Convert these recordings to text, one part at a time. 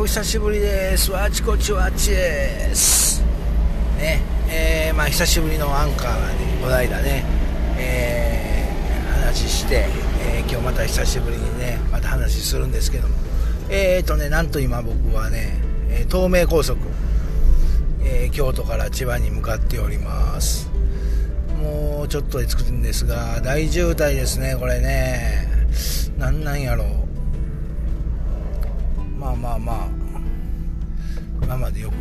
お久しぶりです。わちこちわちです。ね、まあ久しぶりのアンカーにこの間ね、話して、今日また久しぶりにね、また話するんですけども、なんと今僕はね、東名高速、京都から千葉に向かっております。もうちょっとで着くんですが、大渋滞ですね、これね。なんやろう。まあ今までよく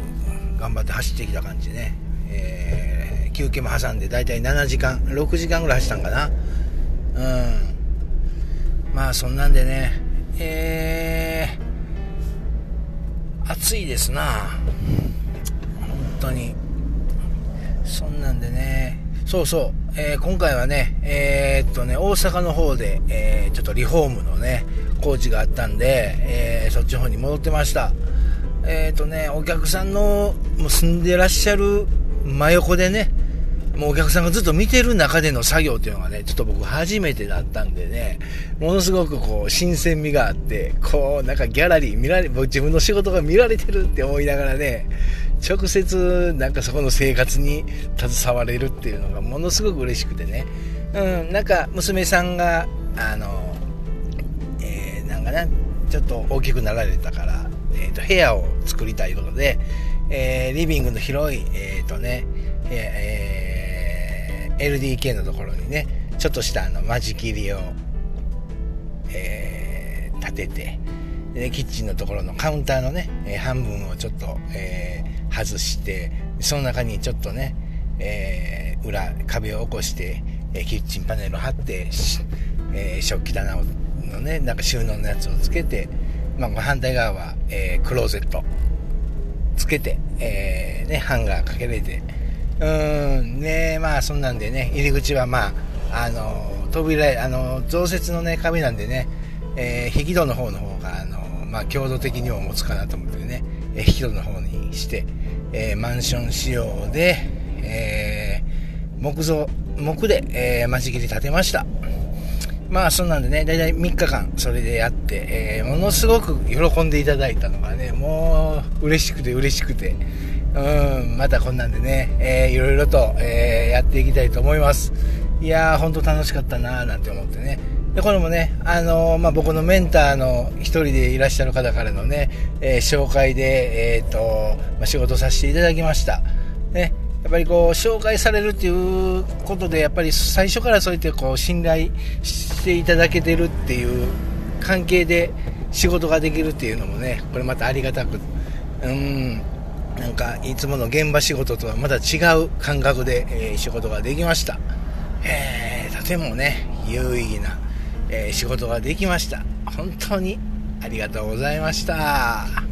頑張って走ってきた感じね、休憩も挟んでだいたい7時間6時間ぐらい走ったんかな。まあそんなんでね、暑いですな本当に。そんなんでね、今回はね、大阪の方で、ちょっとリフォームのね工事があったんで、そっちの方に戻ってました。お客さんのもう住んでらっしゃる真横でね、もうお客さんがずっと見てる中での作業っていうのがね、ちょっと僕初めてだったんでね、ものすごくこう新鮮味があって、こうなんかギャラリー見られ、自分の仕事が見られてるって思いながらね、直接なんかそこの生活に携われるっていうのがものすごく嬉しくてね、なんか娘さんがちょっと大きくなられたから、部屋を作りたいことで、リビングの広い、LDK のところにね、ちょっとした間仕切りを、立てて、でキッチンのところのカウンターのね、半分をちょっと、外して、その中にちょっとね、裏壁を起こして、キッチンパネルを貼って、食器棚をのね、なんか収納のやつをつけて、反対側は、クローゼットつけて、ハンガーかけれて、そんなんでね、入り口は扉、増設のね壁なんでね、引き戸の方が強度的にも持つかなと思ってね、引き戸の方にして、マンション仕様で、木で、間仕切り立てました。そんなんでね、だいたい3日間それでやって、ものすごく喜んでいただいたのがね、もう嬉しくて、またこんなんでね、いろいろと、やっていきたいと思います。いやー、ほんと楽しかったなーなんて思ってね。で、これもね、僕のメンターの一人でいらっしゃる方からのね、紹介で、仕事させていただきました。ね。やっぱりこう紹介されるっていうことで、やっぱり最初からそうやってこう信頼していただけてるっていう関係で仕事ができるっていうのもね、これまたありがたく、なんかいつもの現場仕事とはまた違う感覚で、仕事ができました。とてもね有意義な、仕事ができました。本当にありがとうございました。